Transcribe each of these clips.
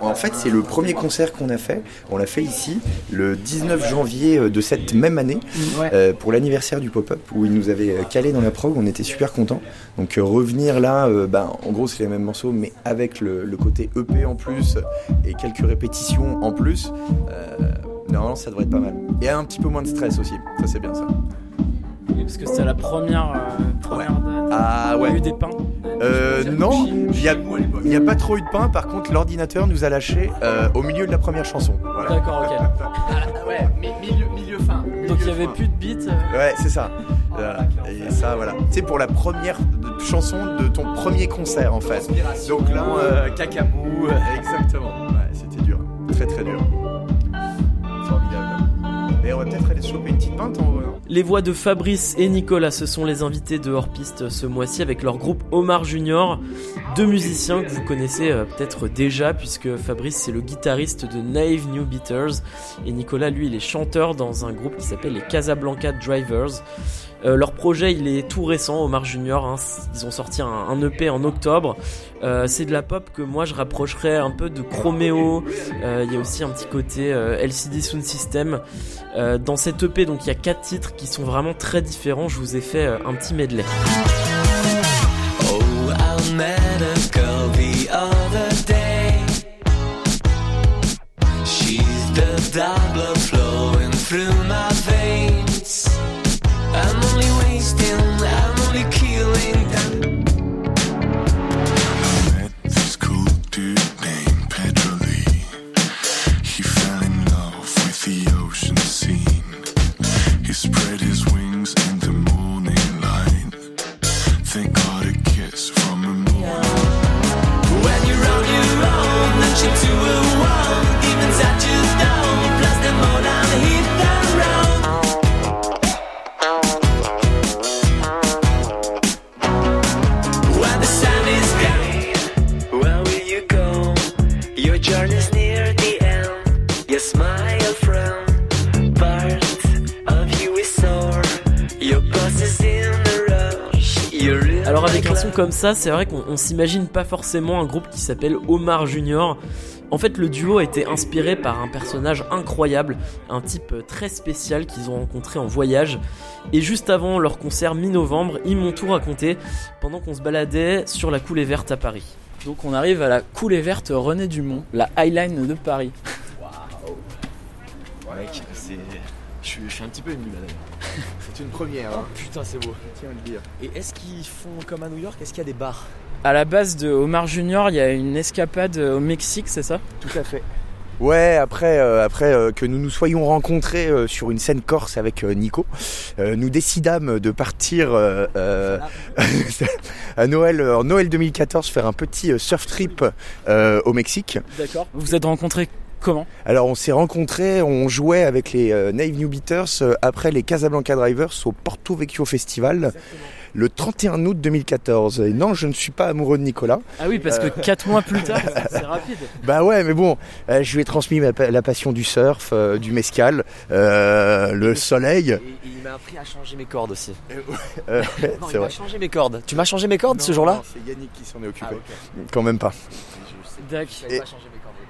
En fait, c'est le premier concert qu'on a fait. On l'a fait ici le 19 janvier de cette même année pour l'anniversaire du pop-up où ils nous avaient calé dans la prog. On était super contents. Donc revenir là, en gros, c'est les mêmes morceaux, mais avec le côté EP en plus et quelques répétitions en plus. Normalement, ça devrait être pas mal. Et un petit peu moins de stress aussi. Ça, c'est bien ça. Oui, parce que c'était la première date. Ah ouais. Il y a eu des pains. Non, il n'y a pas trop eu de pain. Par contre, l'ordinateur nous a lâché au milieu de la première chanson. Voilà. D'accord, ok. Ouais, mais milieu fin. Donc il n'y avait plus de beat. Ouais, c'est ça. Et ça, voilà. Tu sais, pour la première chanson de ton premier concert, en fait. Donc là, cacamou. Exactement. Ouais, c'était dur. Très, très dur. Formidable. Mais on va peut-être aller se choper une petite pinte en vrai. Les voix de Fabrice et Nicolas, ce sont les invités de Hors-Piste ce mois-ci avec leur groupe Omar Junior. Deux musiciens que vous connaissez peut-être déjà, puisque Fabrice c'est le guitariste de Naïve New Beaters et Nicolas, lui, il est chanteur dans un groupe qui s'appelle les Casablanca Drivers. Leur projet, il est tout récent, Omar Junior, hein, ils ont sorti un EP en octobre. C'est de la pop que moi je rapprocherais un peu de Chroméo. Il y a aussi un petit côté LCD Sound System. Dans cet EP, donc il y a 4 titres qui sont vraiment très différents. Je vous ai fait un petit medley. Oh, I met a girl the other day. She's the double flowing through my veins. I'm only wasting, I'm only killing them. I met this cool dude named Pedro Lee. He fell in love with the ocean scene. He spread his wings in the morning light. They got a kiss from a moon. When you're on your own, not you two alone. Demons at you down, blast them all and hit them round. Alors avec un son comme ça, c'est vrai qu'on s'imagine pas forcément un groupe qui s'appelle Omar Junior. En fait, le duo a été inspiré par un personnage incroyable, un type très spécial qu'ils ont rencontré en voyage. Et juste avant leur concert mi-novembre, ils m'ont tout raconté pendant qu'on se baladait sur la Coulée Verte à Paris. Donc on arrive à la Coulée Verte René Dumont, la Highline de Paris. Waouh. Mec, c'est... Je suis un petit peu ému là d'ailleurs. C'est une première. Hein. Oh, putain, c'est beau. Tiens, le dire. Et est-ce qu'ils font comme à New York, est-ce qu'il y a des bars ? À la base de Omar Junior, il y a une escapade au Mexique, c'est ça ? Tout à fait. Ouais, après que nous nous soyons rencontrés sur une scène corse avec Nico, nous décidâmes de partir à Noël, en Noël 2014, faire un petit surf trip au Mexique. D'accord. Vous vous êtes rencontrés ? Comment ? Alors on s'est rencontrés, on jouait avec les Naïve New Beaters après les Casablanca Drivers au Porto Vecchio Festival. Exactement. Le 31 août 2014. Et non, je ne suis pas amoureux de Nicolas. Ah oui, parce que 4 mois plus tard, c'est rapide. Bah ouais, mais bon, je lui ai transmis la passion du surf, du mescal, le soleil. Et il m'a appris à changer mes cordes aussi. Non, il m'a changé mes cordes. Tu m'as changé mes cordes ce jour-là ? Non, c'est Yannick qui s'en est occupé. Ah, okay. Quand même pas. Je pas changé mes cordes.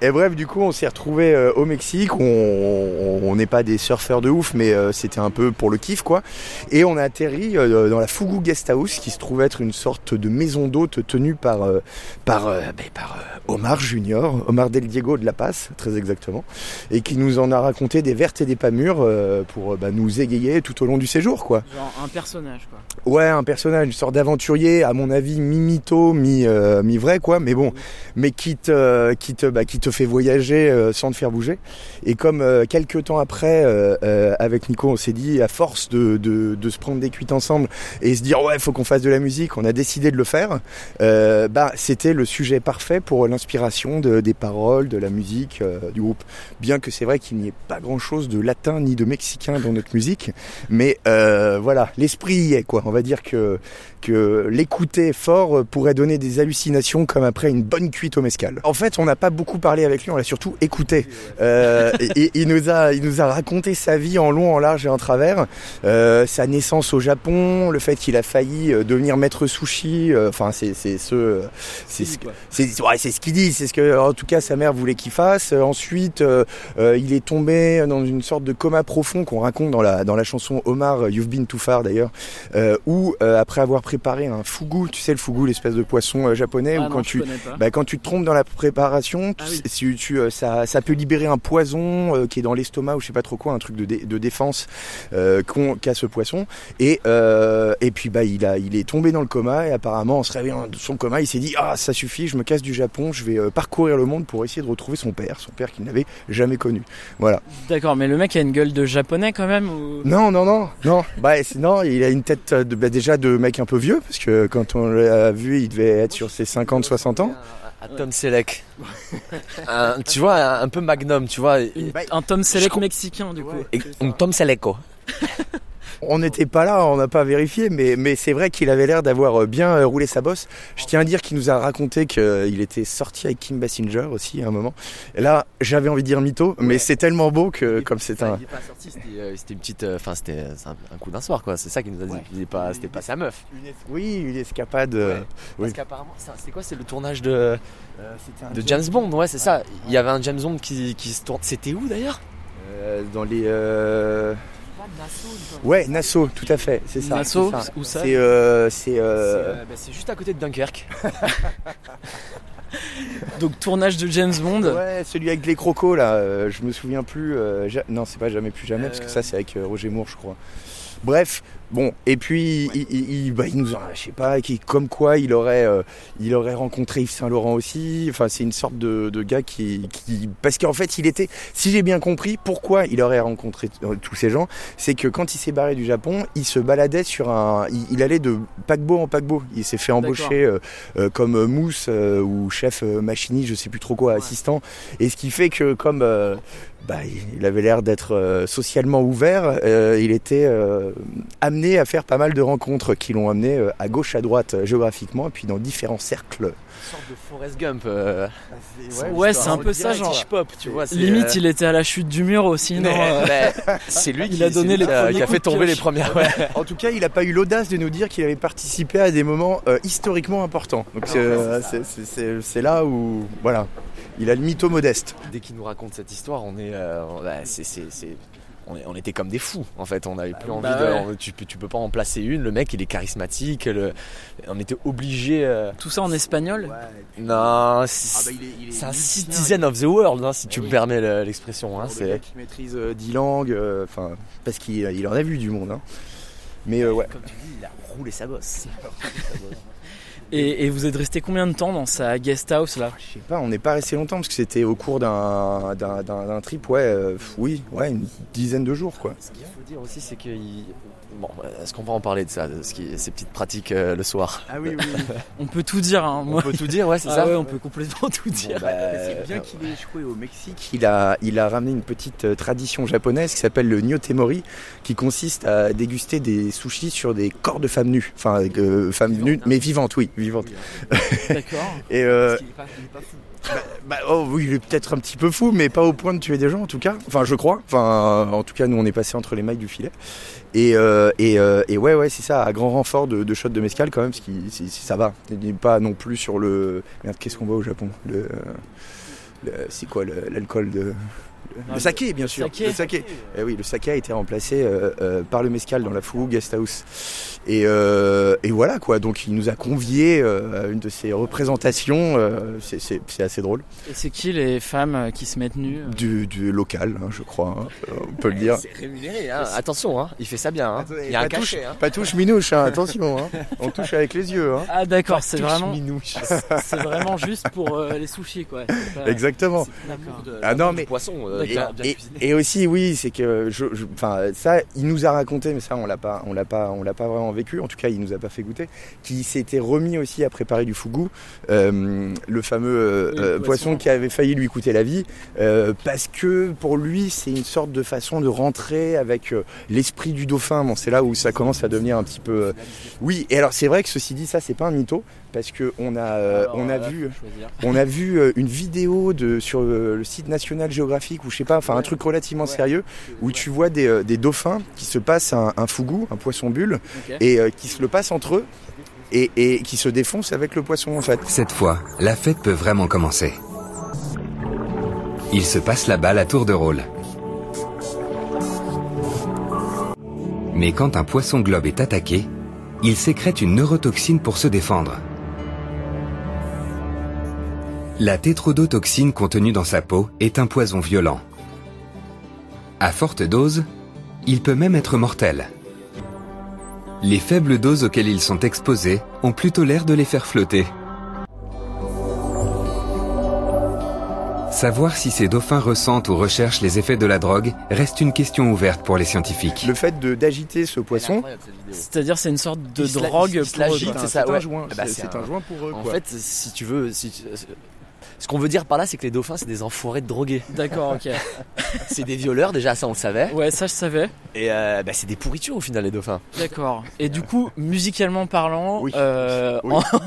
Et bref, du coup, on s'est retrouvés au Mexique. On n'est pas des surfeurs de ouf, mais c'était un peu pour le kiff, quoi. Et on a atterri dans la Fugu Guesthouse, qui se trouve être une sorte de maison d'hôte tenue par Omar Junior, Omar Del Diego de la Paz, très exactement, et qui nous en a raconté des vertes et des pas mûres pour nous égayer tout au long du séjour, quoi. Genre un personnage, quoi. Ouais, un personnage, une sorte d'aventurier, à mon avis, mi-mytho, mi-vrai, quoi. Mais bon, mais qui te fait voyager sans te faire bouger. Et comme quelques temps après avec Nico, on s'est dit, à force de se prendre des cuites ensemble et se dire ouais, faut qu'on fasse de la musique, on a décidé de le faire. C'était le sujet parfait pour l'inspiration des paroles, de la musique du groupe. Bien que c'est vrai qu'il n'y ait pas grand chose de latin ni de mexicain dans notre musique, mais voilà, l'esprit y est, quoi. On va dire que l'écouter fort pourrait donner des hallucinations comme après une bonne cuite au mescal. En fait, on n'a pas beaucoup parlé parlé avec lui, on l'a surtout écouté. Et il nous a raconté sa vie en long, en large et en travers. Sa naissance au Japon, le fait qu'il a failli devenir maître sushi. Enfin, c'est ce qu'il dit. C'est ce que, en tout cas, sa mère voulait qu'il fasse. Ensuite, il est tombé dans une sorte de coma profond qu'on raconte dans la chanson Omar, You've Been Too Far d'ailleurs, où après avoir préparé un fugu, tu sais le fugu, l'espèce de poisson japonais, où quand tu te trompes dans la préparation, ça peut libérer un poison qui est dans l'estomac ou je sais pas trop quoi, un truc de défense qu'a ce poisson. Et puis il est tombé dans le coma et apparemment en se réveillant de son coma, il s'est dit ça suffit, je me casse du Japon, je vais parcourir le monde pour essayer de retrouver son père qu'il n'avait jamais connu. Voilà. D'accord, mais le mec a une gueule de japonais quand même ou... Non. Non, il a une tête déjà de mec un peu vieux parce que quand on l'a vu, il devait être sur ses 50-60 ans. Un Tom Selleck. Tu vois, un peu magnum, tu vois. Un Tom Selleck mexicain, du coup. Un Tom Sellecko. On n'était pas là, on n'a pas vérifié, mais c'est vrai qu'il avait l'air d'avoir bien roulé sa bosse. Je tiens à dire qu'il nous a raconté qu'il était sorti avec Kim Basinger aussi à un moment. Et là, j'avais envie de dire mytho, mais c'est tellement beau que comme c'est un... Il n'est pas sorti, c'était une petite... Enfin, c'était un coup d'un soir, quoi. C'est ça qu'il nous a dit. C'était pas sa meuf. Une escapade. Parce qu'apparemment, c'est quoi? C'est le tournage de James Bond, ouais, c'est ça. Il y avait un James Bond qui se tourne... C'était où, d'ailleurs? Dans les... Nassau, tout à fait, c'est ça. Nassau, où ça? C'est juste à côté de Dunkerque. Donc tournage de James Bond. Ouais, celui avec les crocos là. Je me souviens plus. Non, c'est pas Jamais plus jamais parce que ça c'est avec Roger Moore, je crois. Bref, bon, et puis il nous en a, je sais pas, comme quoi il aurait rencontré Yves Saint-Laurent aussi. Enfin, c'est une sorte de gars qui parce qu'en fait, il était, si j'ai bien compris, pourquoi il aurait rencontré tous ces gens, c'est que quand il s'est barré du Japon, il se baladait il allait de paquebot en paquebot. Il s'est fait embaucher comme mousse ou chef machiniste, je sais plus trop quoi, assistant. Et ce qui fait que comme il avait l'air d'être socialement ouvert, il était amené à faire pas mal de rencontres qui l'ont amené à gauche, à droite géographiquement, et puis dans différents cercles. Une sorte de Forrest Gump. C'est un peu ça, genre pop, tu vois. Limite, il était à la chute du mur aussi, non? C'est lui qui a donné les premiers, qui a fait tomber les premières. Ouais. En tout cas, il n'a pas eu l'audace de nous dire qu'il avait participé à des moments historiquement importants. Donc c'est là où voilà. Il a le mytho modeste. Dès qu'il nous raconte cette histoire, on était comme des fous en fait. On n'avait plus envie tu peux pas en placer une. Le mec, il est charismatique. On était obligés. Tout ça en espagnol? Non, c'est un citizen of the world, hein, si tu me permets l'expression. Hein, c'est qui maîtrise 10 langues. Enfin, parce qu'il en a vu du monde. Hein. Mais comme tu dis, il a roulé sa bosse. Et vous êtes resté combien de temps dans sa guest house là? Je sais pas, on n'est pas resté longtemps parce que c'était au cours d'un trip, une dizaine de jours quoi. Ce qu'il faut dire aussi, c'est que est-ce qu'on va en parler de ça, de ces petites pratiques le soir? Ah oui. On peut tout dire, hein. On peut tout dire, ouais, c'est ça. Ouais, on peut complètement tout dire. C'est bien qu'il ait échoué au Mexique. Il a ramené une petite tradition japonaise qui s'appelle le Nyotemori, qui consiste à déguster des sushis sur des corps de femmes nues, mais vivantes, oui. Vivante. D'accord. Et parce qu'il est pas fou. Il est peut-être un petit peu fou, mais pas au point de tuer des gens en tout cas. Enfin, je crois. Enfin, en tout cas, nous on est passé entre les mailles du filet. Et c'est ça, à grand renfort de shots de mezcal quand même, parce que ça va. Il n'est pas non plus sur le. Merde, qu'est-ce qu'on voit au Japon? C'est quoi l'alcool de. Le saké, bien sûr. Le saké. Le saké a été remplacé par le mezcal dans la Fugu Guesthouse. Et voilà quoi. Donc il nous a conviés à une de ses représentations. C'est assez drôle. Et c'est qui les femmes qui se mettent nues du local, hein, je crois. Hein. On peut le dire. C'est rémunéré. Hein. Attention, hein. Il fait ça bien. Hein. Il y a un cachet. Hein. Pas touche minouche. Hein. Attention. Hein. On touche avec les yeux. Hein. Ah d'accord. C'est vraiment minouche. C'est vraiment juste pour les sushis quoi. Exactement. Ah non mais poisson. Et aussi oui, c'est que ça il nous a raconté, mais ça on l'a pas vraiment vécu, en tout cas il nous a pas fait goûter, qu'il s'était remis aussi à préparer du fugu, le fameux poisson qui avait failli lui coûter la vie, parce que pour lui c'est une sorte de façon de rentrer avec l'esprit du dauphin. Bon, c'est là où ça commence à devenir un petit peu oui. Et alors c'est vrai que ceci dit, ça c'est pas un mytho. parce qu'on a, on a vu une vidéo sur le site National Geographic, ou je sais pas, enfin un truc relativement sérieux, où tu vois des dauphins qui se passent un fugu, un poisson bulle, et qui se le passent entre eux, et qui se défoncent avec le poisson en fait. Cette fois, la fête peut vraiment commencer. Il se passe la balle à tour de rôle. Mais quand un poisson globe est attaqué, il sécrète une neurotoxine pour se défendre. La tétrodotoxine contenue dans sa peau est un poison violent. À forte dose, il peut même être mortel. Les faibles doses auxquelles ils sont exposés ont plutôt l'air de les faire flotter. Savoir si ces dauphins ressentent ou recherchent les effets de la drogue reste une question ouverte pour les scientifiques. Le fait d'agiter ce poisson, c'est-à-dire c'est une sorte de drogue pour eux. C'est un joint. C'est un joint pour eux. En fait, si tu veux, ce qu'on veut dire par là, c'est que les dauphins, c'est des enfoirés de drogués. D'accord, ok. C'est des violeurs, déjà, ça on le savait. Ouais, ça je savais. Et c'est des pourritures au final, les dauphins. D'accord. Et du coup, musicalement parlant. Oui.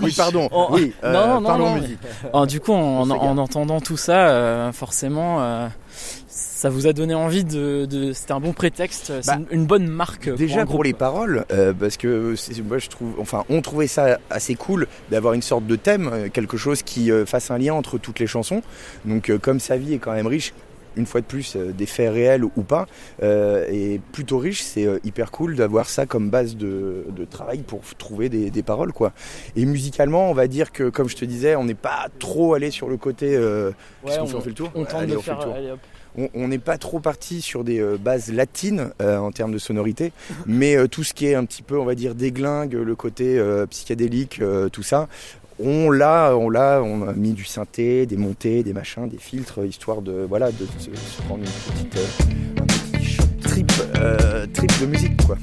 Musique. Du coup, en entendant tout ça, forcément. Ça vous a donné envie c'était un bon prétexte, c'est une bonne marque. Déjà pour les paroles, parce que on trouvait ça assez cool d'avoir une sorte de thème, quelque chose qui fasse un lien entre toutes les chansons. Donc comme sa vie est quand même riche, une fois de plus, des faits réels ou pas, et plutôt riche, c'est hyper cool d'avoir ça comme base de travail pour trouver des paroles, quoi. Et musicalement, on va dire que, comme je te disais, on n'est pas trop allé sur le côté... On n'est pas trop parti sur des bases latines en termes de sonorité, mais tout ce qui est un petit peu, on va dire, déglingue, le côté psychédélique, tout ça... On a mis du synthé, des montées, des machins, des filtres, histoire de se prendre un petit trip de musique, quoi.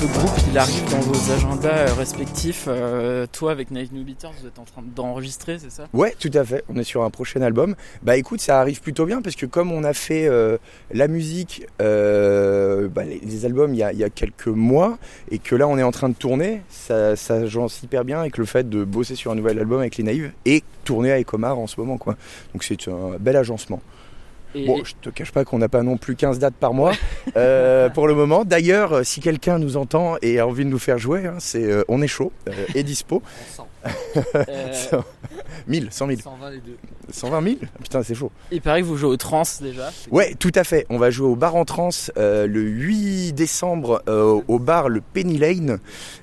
ce groupe il arrive dans vos agendas respectifs. Toi avec Naïve New Beaters, vous êtes en train d'enregistrer, c'est ça? Ouais, tout à fait, on est sur un prochain album. Bah écoute, ça arrive plutôt bien parce que comme on a fait la musique, les albums il y a quelques mois et que là on est en train de tourner, ça j'agence hyper bien avec le fait de bosser sur un nouvel album avec les Naïves et tourner avec Omar en ce moment quoi. Donc c'est un bel agencement. Bon, je te cache pas qu'on n'a pas non plus 15 dates par mois pour le moment. D'ailleurs, si quelqu'un nous entend et a envie de nous faire jouer, hein, on est chaud et dispo. 1000, 100 000. 120 les deux. 120 000 ? Putain, c'est chaud. Il paraît que vous jouez au trans déjà. Ouais, tout à fait. On va jouer au bar en trans le 8 décembre au bar le Penny Lane.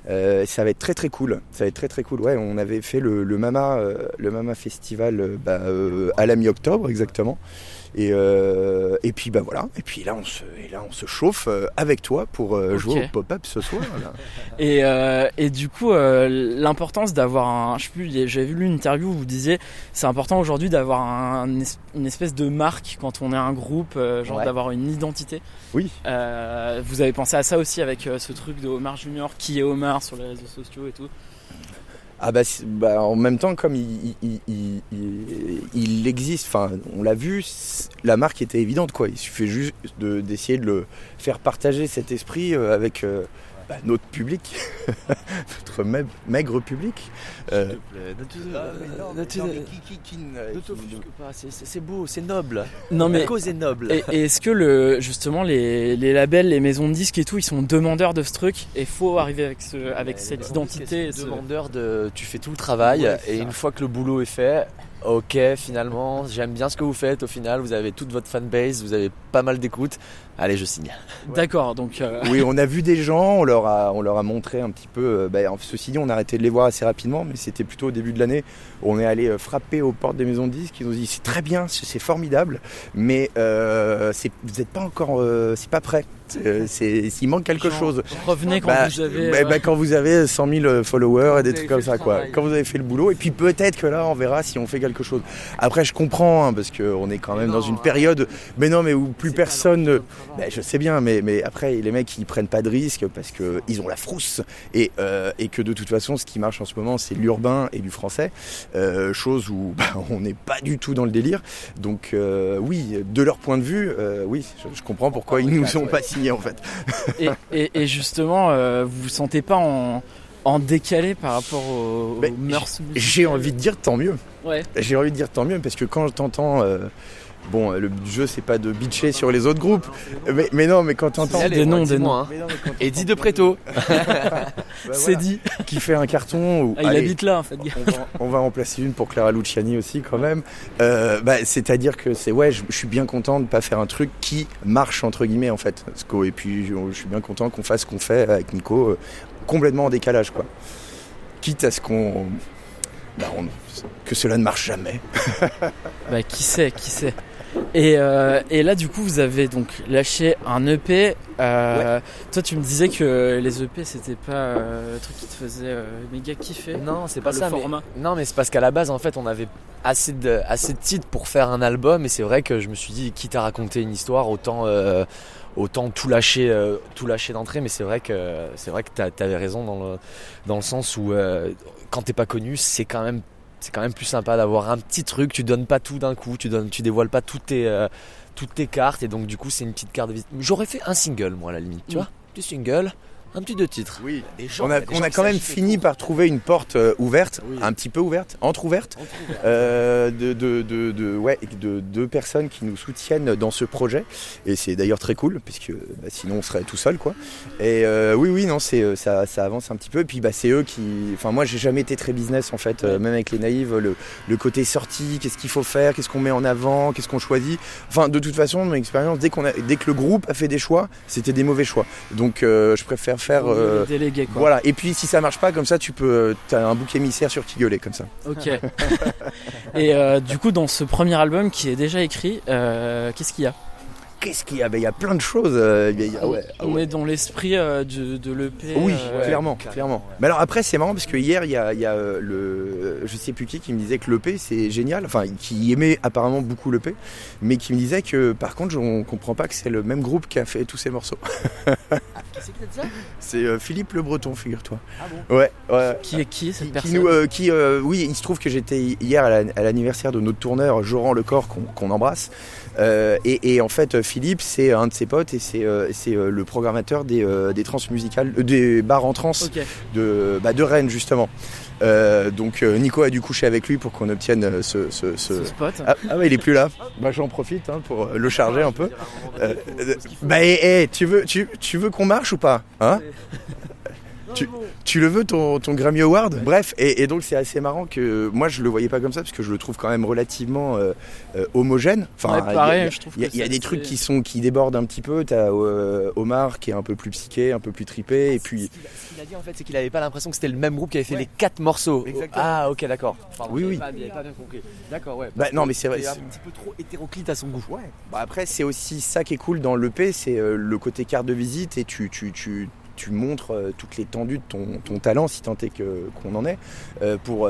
Ça va être très très cool. Ça va être très très cool. Ouais, on avait fait le Mama Festival à la mi-octobre exactement. Et puis bah voilà, et puis là on se chauffe avec toi pour jouer au pop-up ce soir là. Et du coup l'importance d'avoir j'avais lu une interview où vous disiez c'est important aujourd'hui d'avoir une espèce de marque quand on est un groupe, d'avoir une identité. Oui. Vous avez pensé à ça aussi avec ce truc de Omar Junior, qui est Omar sur les réseaux sociaux et tout. Ah bah en même temps comme il existe, enfin on l'a vu, la marque était évidente quoi. Il suffit juste d'essayer de le faire partager cet esprit avec notre public, notre maigre public. S'il te plaît, ne t'offusque pas, c'est beau, c'est noble. Non mais la cause est noble. Et est-ce que justement les labels, les maisons de disques et tout, ils sont demandeurs de ce truc et faut arriver avec cette identité. Demandeurs de, tu fais tout le travail et une fois que le boulot est fait. Ok, finalement, j'aime bien ce que vous faites. Au final, vous avez toute votre fanbase, vous avez pas mal d'écoute. Allez, je signe. Ouais. D'accord, donc... Oui, on a vu des gens, on leur a montré un petit peu... ceci dit, on a arrêté de les voir assez rapidement, mais c'était plutôt au début de l'année. On est allé frapper aux portes des maisons de disques. Ils nous ont dit, c'est très bien, c'est formidable, mais vous n'êtes pas encore... c'est pas prêt. Il manque quelque chose. Revenez quand vous avez... quand vous avez 100 000 followers et des trucs comme ça, quoi. Quand vous avez fait le boulot. Et puis peut-être que là, on verra si on fait quelque chose. Après, je comprends, hein, parce qu'on est quand même dans une période... Mais non, mais où plus personne... je sais bien, mais après, les mecs, ils prennent pas de risques parce qu'ils ont la frousse. Et que de toute façon, ce qui marche en ce moment, c'est l'urbain et du français. Chose où on n'est pas du tout dans le délire. Donc oui, de leur point de vue, je comprends pourquoi ils nous ont pas signé en fait. Et justement, vous vous sentez pas en décalé par rapport aux mœurs musicales? J'ai envie de dire tant mieux. Ouais. J'ai envie de dire tant mieux parce que quand je t'entends... le jeu c'est pas de bitcher sur les autres groupes, mais non, mais quand t'entends des noms hein. Et dit de Préto c'est dit qui fait un carton où, il habite là en fait. on va en placer une pour Clara Luciani aussi quand même, c'est à dire que c'est je suis bien content de pas faire un truc qui marche entre guillemets en fait, et puis je suis bien content qu'on fasse ce qu'on fait avec Nico complètement en décalage quoi, quitte à ce qu'on... que cela ne marche jamais. Qui sait. Et là du coup vous avez donc lâché un EP. Toi tu me disais que les EP c'était pas le truc qui te faisait méga kiffer. Non, c'est pas ça, le format. Non mais c'est parce qu'à la base en fait on avait assez de titres pour faire un album et c'est vrai que je me suis dit quitte à raconter une histoire autant tout lâcher d'entrée, mais c'est vrai que t'avais raison dans le sens où quand t'es pas connu, c'est quand même plus sympa d'avoir un petit truc. Tu donnes pas tout d'un coup, tu dévoiles pas toutes tes cartes, et donc du coup c'est une petite carte de visite. J'aurais fait un single moi à la limite, tu vois, du single. Un petit deux titres. Oui. On a quand même fini par trouver une porte ouverte, un petit peu ouverte, entre-ouverte, de deux personnes qui nous soutiennent dans ce projet. Et c'est d'ailleurs très cool, puisque sinon on serait tout seul, quoi. Et ça avance un petit peu. Et puis c'est eux qui... Enfin moi j'ai jamais été très business en fait, même avec les Naïves, le côté sortie, qu'est-ce qu'il faut faire, qu'est-ce qu'on met en avant, qu'est-ce qu'on choisit. Enfin de toute façon, mon expérience, dès que le groupe a fait des choix, c'était des mauvais choix. Donc je préfère faire déléguer, quoi. Voilà, et puis si ça marche pas comme ça, t'as un bouc émissaire sur qui gueuler comme ça. Ok. Et du coup dans ce premier album qui est déjà écrit, qu'est-ce qu'il y a? Il y a plein de choses. On est dans l'esprit de l'EP. Oui, clairement. Mais alors après c'est marrant parce que hier il y a je sais plus qui me disait que l'EP c'est génial, enfin qui aimait apparemment beaucoup l'EP, mais qui me disait que par contre on comprend pas que c'est le même groupe qui a fait tous ces morceaux. C'est qui ça? C'est Philippe le Breton, figure-toi. Ah bon? Ouais. Qui est cette personne qui, il se trouve que j'étais hier à l'anniversaire de notre tourneur Joran Le Cor qu'on embrasse. Et en fait, Philippe, c'est un de ses potes et c'est le programmateur des Transmusical, des Bar en trans de Rennes justement. Donc Nico a dû coucher avec lui pour qu'on obtienne ce spot. Ah, il est plus là. Bah j'en profite pour le charger un peu. Tu veux qu'on marche ou pas, hein? Tu le veux ton Grammy Award? Bref, et donc c'est assez marrant que moi je le voyais pas comme ça parce que je le trouve quand même relativement homogène. Enfin, il y a des trucs qui débordent un petit peu. T'as Omar qui est un peu plus psyché, un peu plus tripé, et puis. Ce qu'il a dit en fait, c'est qu'il avait pas l'impression que c'était le même groupe qui avait fait les 4 morceaux. Exactement. Ah ok, d'accord. Enfin, oui. Il avait pas bien compris. D'accord, ouais. Bah non, mais c'est vrai. C'est un petit peu trop hétéroclite à son goût. Ouais. Bah après, c'est aussi ça qui est cool dans l'EP, c'est le côté carte de visite et tu montres toute l'étendue de ton talent, si tant est qu'on en est, pour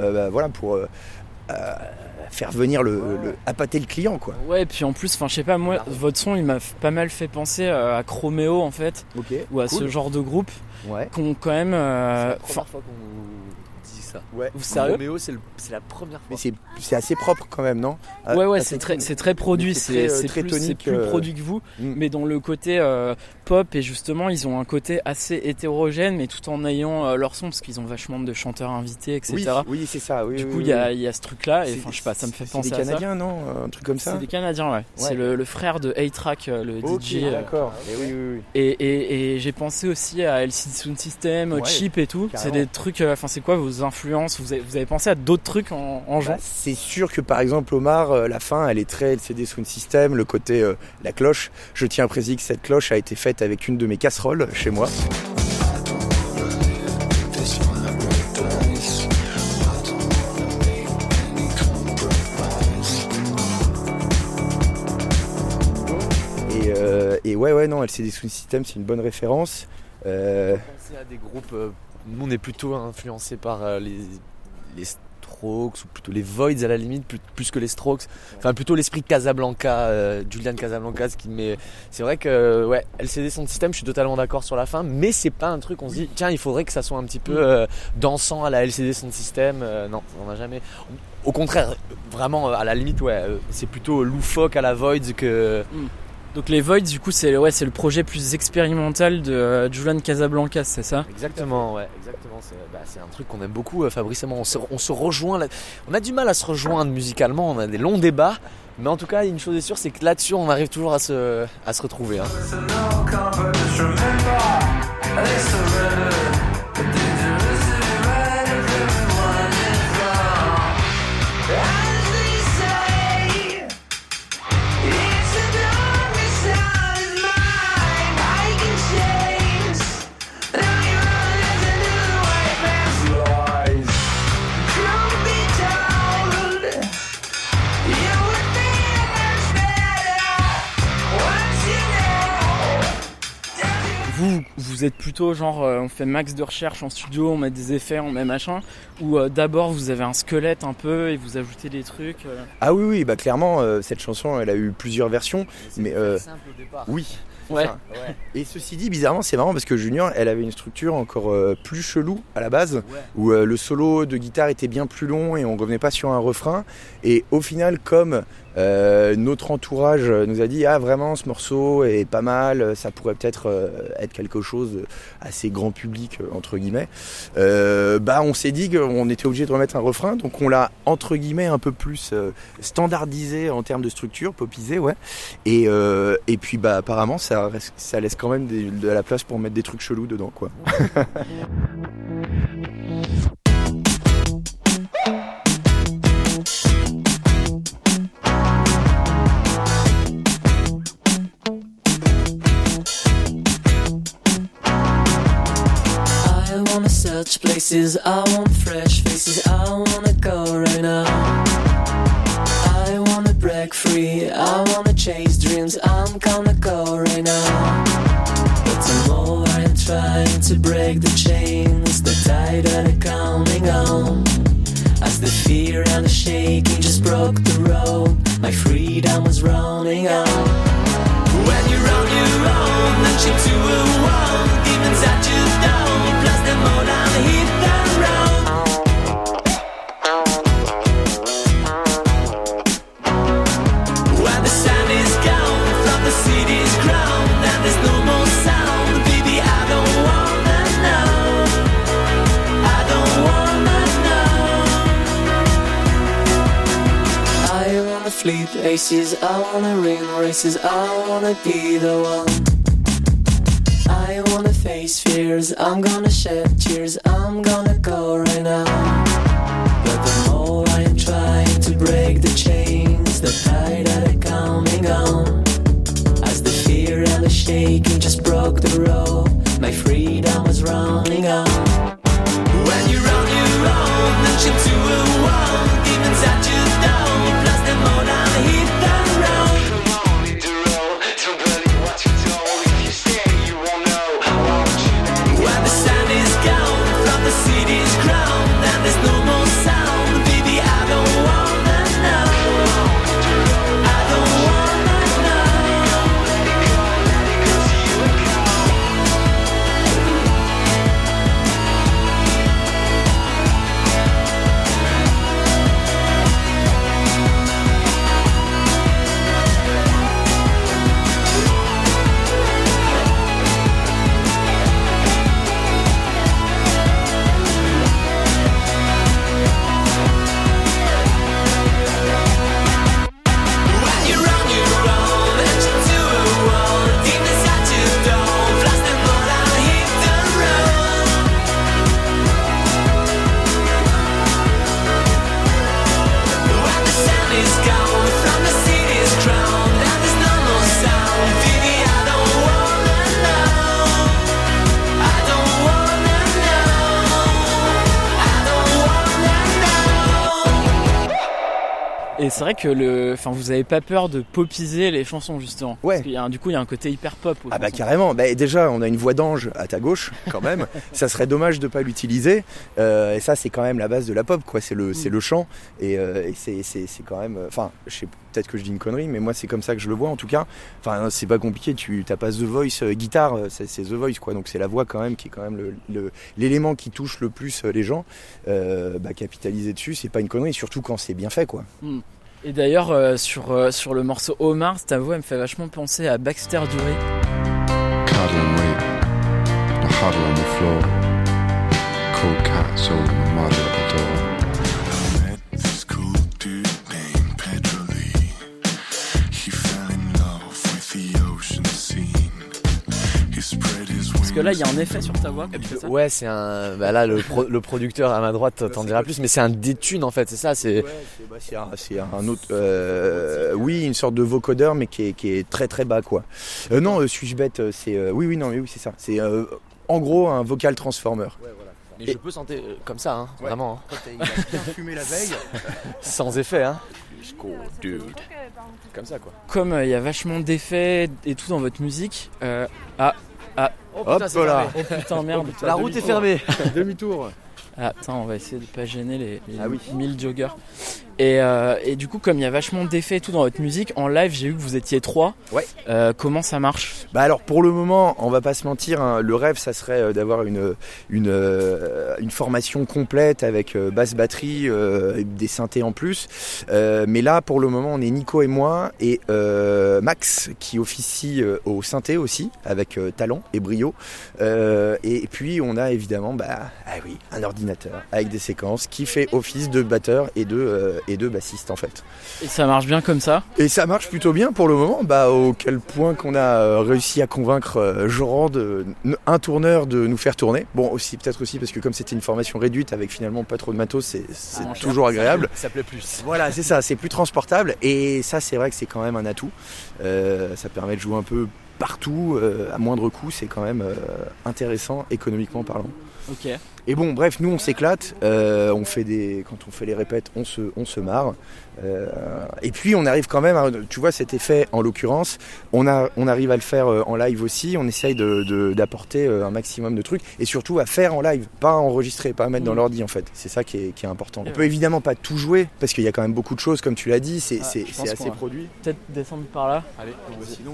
faire venir appâter le client, quoi. Ouais, et puis en plus, je sais pas, moi, votre son, il m'a pas mal fait penser à Chroméo, en fait, ou à ce genre de groupe, qu'on quand même... C'est la première fois qu'on dit ça. Ouais. Vous savez, Chroméo, c'est la première fois. Mais c'est assez propre, quand même, non? Ouais, c'est très produit, c'est plus produit que vous, mais dans le côté... pop, et justement ils ont un côté assez hétérogène mais tout en ayant leur son parce qu'ils ont vachement de chanteurs invités, etc. Oui, c'est ça. Oui, du coup il y a ce truc là et enfin je sais pas, ça me fait penser à ça. C'est des Canadiens, non? Un truc comme ça. C'est des Canadiens, ouais. C'est le frère de A-Track, le DJ. D'accord. Oui. Et j'ai pensé aussi à LCD Sound System, Chip et tout. Carrément. C'est des trucs. Enfin c'est quoi vos influences? Vous avez pensé à d'autres trucs en genre? C'est sûr que par exemple Omar, la fin elle est très LCD Sound System, le côté la cloche. Je tiens à préciser que cette cloche a été faite avec une de mes casseroles chez moi. Et ouais, non, LCD Sound System, c'est une bonne référence. Pensez à des groupes, nous on est plutôt influencé par les Strokes, ou plutôt les Voids à la limite, plus que les Strokes. Enfin plutôt l'esprit Casablanca, Julian Casablancas qui met... C'est vrai que LCD Sound System, je suis totalement d'accord sur la fin, mais c'est pas un truc on se dit tiens il faudrait que ça soit un petit peu dansant à la LCD Sound System. Non, on n'a jamais... Au contraire, vraiment à la limite c'est plutôt loufoque à la Voids que... Donc les Voids du coup c'est le projet plus expérimental de Julian Casablancas, c'est ça? Exactement, c'est un truc qu'on aime beaucoup, Fabrice et moi, on se rejoint là. On a du mal à se rejoindre musicalement, on a des longs débats, mais en tout cas une chose est sûre, c'est que là-dessus on arrive toujours à se retrouver, hein. Vous êtes plutôt genre on fait max de recherche en studio, on met des effets, on met machin, ou d'abord vous avez un squelette un peu et vous ajoutez des trucs Ah oui, bah clairement cette chanson elle a eu plusieurs versions, mais simple au départ. Oui. Ouais. Enfin, et ceci dit, bizarrement, c'est marrant parce que Junior, elle avait une structure encore plus chelou à la base, où le solo de guitare était bien plus long et on revenait pas sur un refrain. Et au final, comme notre entourage nous a dit, ah vraiment, ce morceau est pas mal, ça pourrait peut-être être quelque chose assez grand public entre guillemets. On s'est dit qu'on était obligé de remettre un refrain, donc on l'a entre guillemets un peu plus standardisé en termes de structure, popisé, Et puis apparemment ça. Ça laisse quand même de la place pour mettre des trucs chelous dedans, quoi. I wanna search places, I want fresh faces, I wanna go right now. I wanna break free, I wanna chase dreams, I'm gonna go right now. But I'm over and trying to break the chains, the tide that are coming on. As the fear and the shaking just broke the rope, my freedom was running out. When you're on your own, then you're too alone, even races, I wanna win races, I wanna be the one. I wanna face fears, I'm gonna shed tears, I'm gonna go right now. But the more I'm trying to break the chains that tied at a coming on, as the fear and the shaking just broke the road, my freedom was running out. When you're on your own, lunch into a wall, demons at your down, you blast them all and hit them round. Alone in the road, don't believe what you're told, if you stay you won't know, how won't you know? When the sun is gone, from the city's ground, and there's no more sound, baby I don't wanna know, I don't wanna know. Let it go to you and come. Et c'est vrai que vous avez pas peur de popiser les chansons justement. Ouais. Parce qu'il y a du coup un côté hyper pop. Ah bah carrément. Bah, déjà on a une voix d'ange à ta gauche quand même. Ça serait dommage de pas l'utiliser. Et ça c'est quand même la base de la pop quoi. C'est le c'est le chant et c'est quand même. Enfin je sais peut-être que je dis une connerie mais moi c'est comme ça que je le vois en tout cas. Enfin c'est pas compliqué. T'as pas The Voice guitare c'est The Voice quoi. Donc c'est la voix quand même qui est quand même l'élément qui touche le plus les gens. Capitaliser dessus c'est pas une connerie surtout quand c'est bien fait quoi. Mm. Et d'ailleurs, sur le morceau Omar, ta voix me fait vachement penser à Baxter Dury. Parce que là, il y a un effet sur ta voix. Ça ouais, c'est un. Bah là, le producteur à ma droite t'en dira plus, mais c'est un détune en fait, c'est ça. C'est. Ouais, c'est un autre. Oui, une sorte de vocodeur, mais qui est très très bas quoi. Suis-je bête ? C'est. Oui, c'est ça. C'est en gros un vocal transformer. Ouais, voilà. Mais je peux sentir comme ça, hein, ouais, vraiment. Hein. Il a bien fumé la veille. Sans effet, hein. Dude. Comme ça quoi. Comme il y a vachement d'effets et tout dans votre musique. Oh putain, hop là. Oh putain, merde. La route est fermée. Demi-tour. Attends, on va essayer de pas gêner les 1000 joggers. Et du coup, comme il y a vachement d'effets et tout dans votre musique, en live, j'ai vu que vous étiez 3. Ouais. Comment ça marche ? Bah alors, pour le moment, on va pas se mentir, hein, le rêve, ça serait d'avoir une formation complète avec basse batterie, des synthés en plus. Mais là, pour le moment, on est Nico et moi et Max qui officie au synthé aussi, avec talent et brio. Et puis, on a évidemment, un ordinateur avec des séquences qui fait office de batteur et de bassiste en fait. Et ça marche bien comme ça ? Et ça marche plutôt bien pour le moment, auquel point qu'on a réussi à convaincre Joran, un tourneur, de nous faire tourner. Bon, peut-être aussi parce que comme c'était une formation réduite avec finalement pas trop de matos, c'est toujours agréable. Ça plaît plus. Voilà, c'est ça, c'est plus transportable et ça c'est vrai que c'est quand même un atout. Ça permet de jouer un peu partout, à moindre coût, c'est quand même intéressant économiquement parlant. Ok. Et bon, bref, nous on s'éclate, quand on fait les répètes, on se marre. Et puis on arrive quand même, tu vois cet effet en l'occurrence, on arrive à le faire en live aussi, on essaye d'apporter un maximum de trucs, et surtout à faire en live, pas à enregistrer, pas à mettre dans l'ordi en fait, c'est ça qui est important. On peut évidemment pas tout jouer, parce qu'il y a quand même beaucoup de choses, comme tu l'as dit, c'est assez produit. Peut-être descendre par là. Allez, sinon...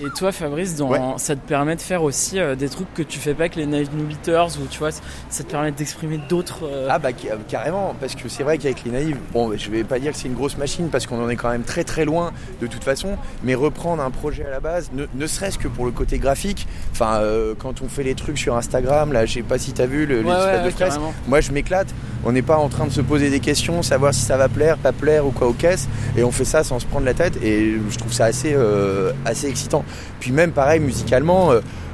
Et toi Fabrice, ça te permet de faire aussi des trucs que tu fais pas avec les Naïve New Beaters, ou tu vois, ça te permet d'exprimer d'autres... Ah bah carrément, parce que c'est vrai qu'avec les Naïves, bon je vais pas dire que c'est une grosse machine parce qu'on en est quand même très très loin de toute façon, mais reprendre un projet à la base, ne serait-ce que pour le côté graphique, enfin quand on fait les trucs sur Instagram, là je sais pas si t'as vu les espaces de presse, moi je m'éclate, on n'est pas en train de se poser des questions, savoir si ça va plaire, pas plaire ou quoi aux caisses, et on fait ça sans se prendre la tête et je trouve ça assez excitant. Puis même pareil musicalement,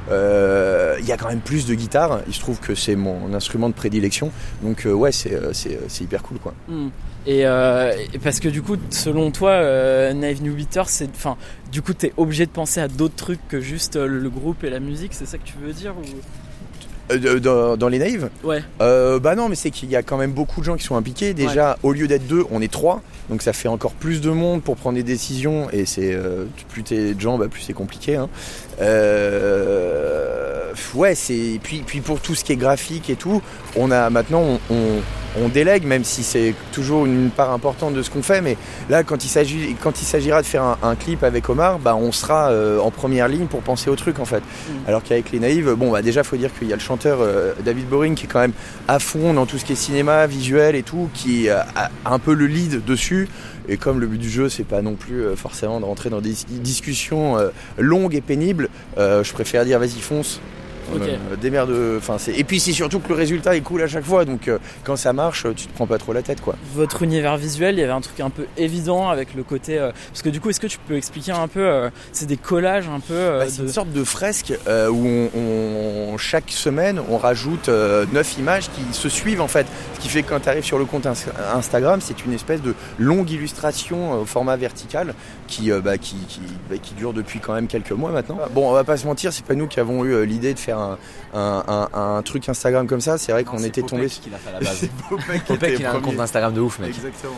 il y a quand même plus de guitare, il se trouve que c'est mon instrument de prédilection, donc ouais c'est hyper cool quoi. Mmh. Et parce que du coup selon toi Naïve New Beaters, c'est, enfin du coup t'es obligé de penser à d'autres trucs que juste le groupe et la musique, c'est ça que tu veux dire ou... Dans les Naïves ? Ouais. Bah non, mais c'est qu'il y a quand même beaucoup de gens qui sont impliqués. Déjà, ouais. Au lieu d'être 2, on est 3. Donc ça fait encore plus de monde pour prendre des décisions. Et c'est plus t'es de gens, bah, plus c'est compliqué. Hein. Ouais, c'est. Puis pour tout ce qui est graphique et tout, on a maintenant on délègue, même si c'est toujours une part importante de ce qu'on fait. Mais là, quand il s'agira de faire un clip avec Omar, bah on sera en première ligne pour penser au truc en fait. Alors qu'avec les Naïves, bon bah déjà faut dire qu'il y a le chanteur David Boring qui est quand même à fond dans tout ce qui est cinéma, visuel et tout, qui a un peu le lead dessus. Et comme le but du jeu, c'est pas non plus forcément de rentrer dans des discussions longues et pénibles, je préfère dire vas-y fonce. Okay. Et puis c'est surtout que le résultat est cool à chaque fois, donc quand ça marche tu te prends pas trop la tête quoi. Votre univers visuel, il y avait un truc un peu évident avec le côté parce que du coup est-ce que tu peux expliquer un peu c'est des collages un peu c'est une sorte de fresque où on chaque semaine on rajoute 9 images qui se suivent en fait, ce qui fait que quand tu arrives sur le compte Instagram c'est une espèce de longue illustration au format vertical qui dure depuis quand même quelques mois maintenant. Bon on va pas se mentir, c'est pas nous qui avons eu l'idée de faire un truc Instagram comme ça, c'est vrai qu'on était tombé. C'est Popek qui l'a fait à la base. Popek il a un compte Instagram de ouf mec. Exactement.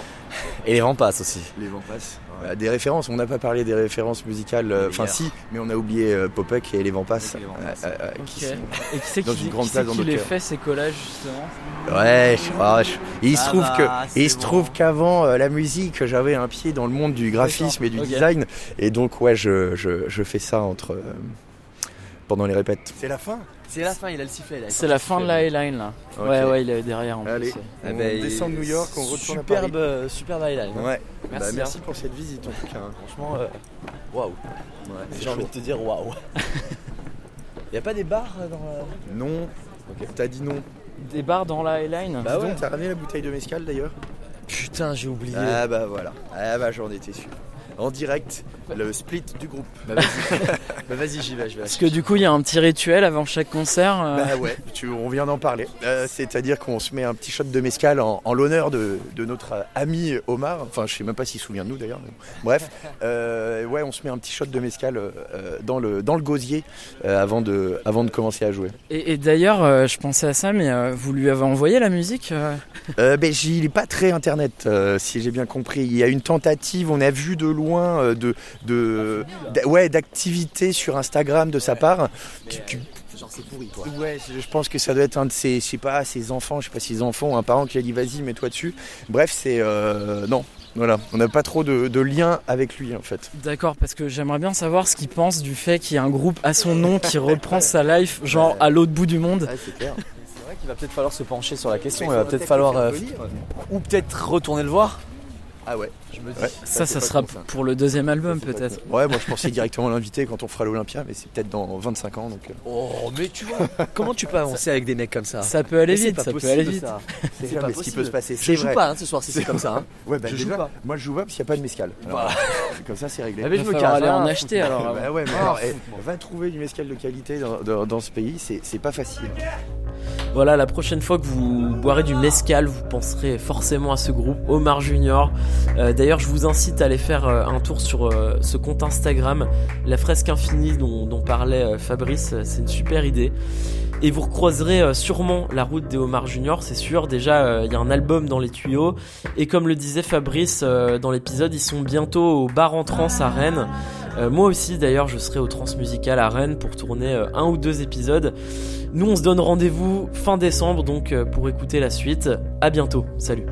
Et les Vampasses aussi. Les Vampasses. Ouais. Des références, on n'a pas parlé des références musicales, enfin si, mais on a oublié Popek et les Vampasses. Okay. Et qui c'est qui les fait ces collages justement ? Ouais, il se trouve qu'avant la musique, j'avais un pied dans le monde du graphisme et du design, et donc ouais, je fais ça pendant les répètes. C'est la fin, il a le sifflet. C'est la fin de la highline là. Okay. Ouais, il est derrière en allez. Plus. On descend de New York, on retourne à Paris. Superbe highline. Ouais. Merci, merci pour cette visite en tout cas. Franchement, waouh. Wow. Ouais, j'ai envie de te dire waouh. Il n'y a pas des bars dans la... Non. Okay. T'as dit non. Des bars dans la highline. Bah ouais. Donc, t'as ramené la bouteille de mezcal d'ailleurs. Putain, j'ai oublié. Ah bah voilà. Ah bah j'en étais sûr. En direct, le split du groupe. Bah vas-y, j'y vais. Parce que du coup, il y a un petit rituel avant chaque concert. Bah ouais, on vient d'en parler. C'est-à-dire qu'on se met un petit shot de mezcal en l'honneur de notre ami Omar. Enfin, je sais même pas s'il se souvient de nous d'ailleurs. Mais bon. Bref, ouais, on se met un petit shot de mezcal dans le gosier avant de commencer à jouer. Et d'ailleurs, je pensais à ça, mais vous lui avez envoyé la musique il est pas très internet, si j'ai bien compris. Il y a une tentative, on a vu de loin. D'activité sur Instagram de sa part. Genre c'est pourri toi. Ouais, je pense que ça doit être un de ses, je sais pas si ses enfants ou un parent qui a dit vas-y mets-toi dessus. Bref, c'est non. Voilà, on n'a pas trop de lien avec lui en fait. D'accord, parce que j'aimerais bien savoir ce qu'il pense du fait qu'il y a un groupe à son nom qui reprend sa life genre à l'autre bout du monde. Ouais, c'est clair. C'est vrai qu'il va peut-être falloir se pencher sur la question, il va peut-être falloir ou peut-être retourner le voir. Ah ouais, je me dis. Ouais, ça sera con, ça. Pour le deuxième album peut-être. Ouais, moi je pensais directement l'inviter quand on fera l'Olympia, mais c'est peut-être dans 25 ans donc. Oh, mais tu vois, comment tu peux avancer avec des mecs comme ça ? Ça peut aller vite, ça peut aller vite. C'est jamais ce qui peut se passer. Je joue pas ce soir si c'est comme ça. Ouais, je joue pas. Moi je joue pas parce qu'il n'y a pas de mezcal. Comme ça c'est réglé. Il va aller en acheter alors. Ouais, va trouver du mezcal de qualité dans ce pays, c'est pas facile. Voilà, la prochaine fois que vous boirez du mezcal, vous penserez forcément à ce groupe Omar Junior. D'ailleurs, je vous incite à aller faire un tour sur ce compte Instagram, la fresque infinie dont parlait Fabrice, c'est une super idée. Et vous recroiserez sûrement la route des Omar Junior, c'est sûr. Déjà, il y a un album dans les tuyaux. Et comme le disait Fabrice dans l'épisode, ils sont bientôt au Bar en trans à Rennes. Moi aussi, d'ailleurs, je serai au Transmusical à Rennes pour tourner 1 ou 2 épisodes. Nous, on se donne rendez-vous fin décembre, donc pour écouter la suite. À bientôt, salut.